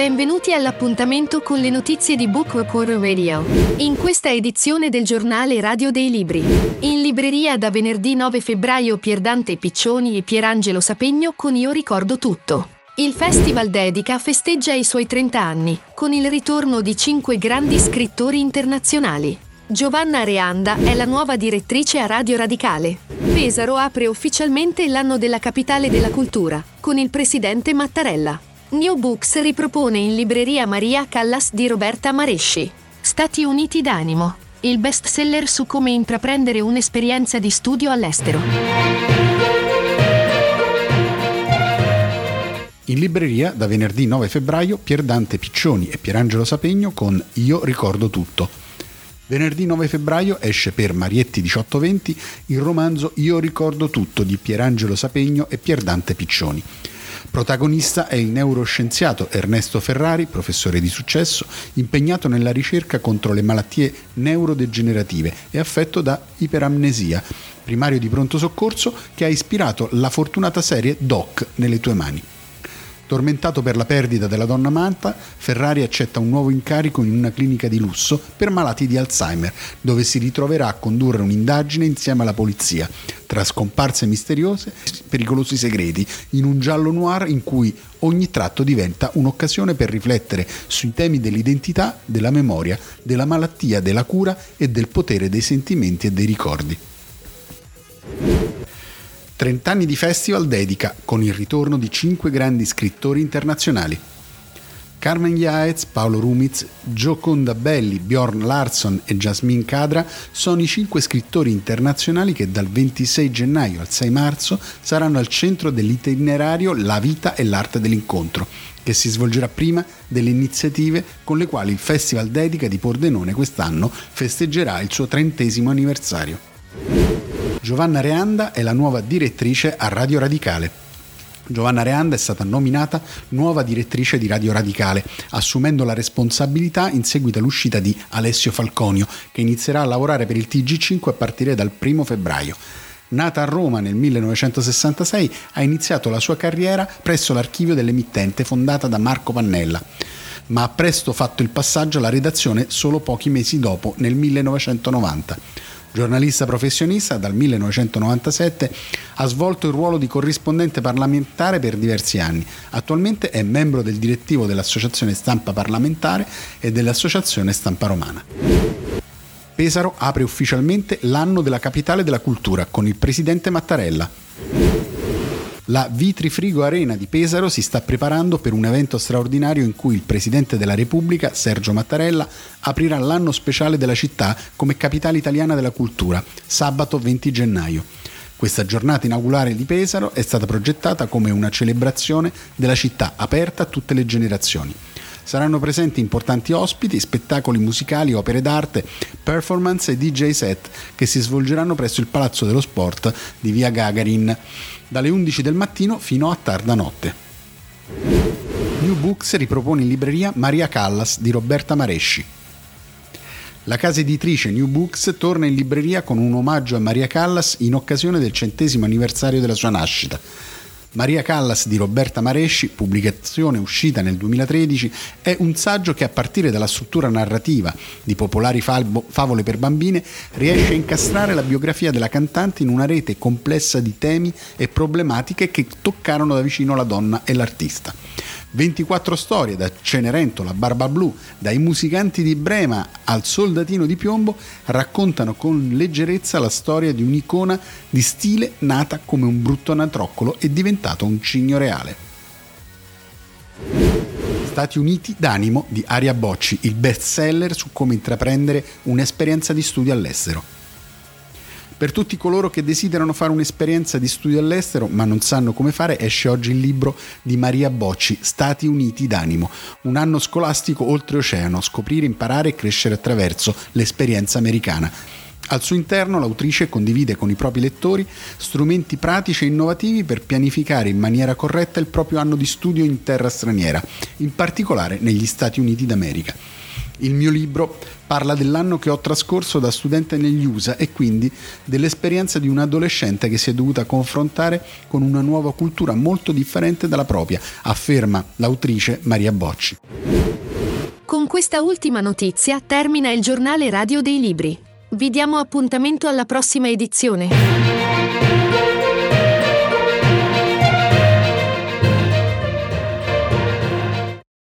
Benvenuti all'appuntamento con le notizie di Bookreporter Radio. In questa edizione del Giornale Radio dei Libri. In libreria da venerdì 9 febbraio Pierdante Piccioni e Pierangelo Sapegno con Io ricordo tutto. Il Festival Dedica festeggia i suoi 30 anni, con il ritorno di 5 grandi scrittori internazionali. Giovanna Reanda è la nuova direttrice a Radio Radicale. Pesaro apre ufficialmente l'anno della capitale della cultura, con il presidente Mattarella. New Books ripropone in libreria Maria Callas di Roberta Maresci. Stati Uniti d'Animo, il bestseller su come intraprendere un'esperienza di studio all'estero. In libreria da venerdì 9 febbraio Pierdante Piccioni e Pierangelo Sapegno con Io ricordo tutto. Venerdì 9 febbraio esce per Marietti 1820 il romanzo Io ricordo tutto di Pierangelo Sapegno e Pierdante Piccioni. Protagonista è il neuroscienziato Ernesto Ferrari, professore di successo, impegnato nella ricerca contro le malattie neurodegenerative e affetto da iperamnesia, primario di pronto soccorso che ha ispirato la fortunata serie Doc nelle tue mani. Tormentato per la perdita della donna amata, Ferrari accetta un nuovo incarico in una clinica di lusso per malati di Alzheimer, dove si ritroverà a condurre un'indagine insieme alla polizia, tra scomparse misteriose e pericolosi segreti, in un giallo noir in cui ogni tratto diventa un'occasione per riflettere sui temi dell'identità, della memoria, della malattia, della cura e del potere dei sentimenti e dei ricordi. 30 anni di Festival Dedica, con il ritorno di 5 grandi scrittori internazionali. Carmen Jaez, Paolo Rumiz, Gioconda Belli, Bjorn Larsson e Jasmine Cadra sono i 5 scrittori internazionali che dal 26 gennaio al 6 marzo saranno al centro dell'itinerario La vita e l'arte dell'incontro, che si svolgerà prima delle iniziative con le quali il Festival Dedica di Pordenone quest'anno festeggerà il suo 30° anniversario. Giovanna Reanda è la nuova direttrice a Radio Radicale. Giovanna Reanda è stata nominata nuova direttrice di Radio Radicale, assumendo la responsabilità in seguito all'uscita di Alessio Falconio, che inizierà a lavorare per il TG5 a partire dal 1 febbraio. Nata a Roma nel 1966, ha iniziato la sua carriera presso l'archivio dell'emittente fondata da Marco Pannella, ma ha presto fatto il passaggio alla redazione solo pochi mesi dopo, nel 1990. Giornalista professionista, dal 1997 ha svolto il ruolo di corrispondente parlamentare per diversi anni. Attualmente è membro del direttivo dell'Associazione Stampa Parlamentare e dell'Associazione Stampa Romana. Pesaro apre ufficialmente l'anno della capitale della cultura con il presidente Mattarella. La Vitrifrigo Arena di Pesaro si sta preparando per un evento straordinario in cui il Presidente della Repubblica, Sergio Mattarella, aprirà l'anno speciale della città come capitale italiana della cultura, sabato 20 gennaio. Questa giornata inaugurale di Pesaro è stata progettata come una celebrazione della città aperta a tutte le generazioni. Saranno presenti importanti ospiti, spettacoli musicali, opere d'arte, performance e DJ set che si svolgeranno presso il Palazzo dello Sport di via Gagarin dalle 11 del mattino fino a tarda notte. New Books ripropone in libreria Maria Callas di Roberta Maresci. La casa editrice New Books torna in libreria con un omaggio a Maria Callas in occasione del 100° anniversario della sua nascita. Maria Callas di Roberta Maresci, pubblicazione uscita nel 2013, è un saggio che a partire dalla struttura narrativa di popolari favole per bambine riesce a incastrare la biografia della cantante in una rete complessa di temi e problematiche che toccarono da vicino la donna e l'artista. 24 storie, da Cenerentola a Barbablù, dai musicanti di Brema al soldatino di piombo, raccontano con leggerezza la storia di un'icona di stile nata come un brutto anatroccolo e diventato un cigno reale. Stati Uniti d'Animo di Maria Bocci, il bestseller su come intraprendere un'esperienza di studio all'estero. Per tutti coloro che desiderano fare un'esperienza di studio all'estero ma non sanno come fare, esce oggi il libro di Maria Bocci, Stati Uniti d'Animo, un anno scolastico oltreoceano, scoprire, imparare e crescere attraverso l'esperienza americana. Al suo interno l'autrice condivide con i propri lettori strumenti pratici e innovativi per pianificare in maniera corretta il proprio anno di studio in terra straniera, in particolare negli Stati Uniti d'America. Il mio libro parla dell'anno che ho trascorso da studente negli USA e quindi dell'esperienza di un adolescente che si è dovuta confrontare con una nuova cultura molto differente dalla propria, afferma l'autrice Maria Bocci. Con questa ultima notizia termina il Giornale Radio dei Libri. Vi diamo appuntamento alla prossima edizione.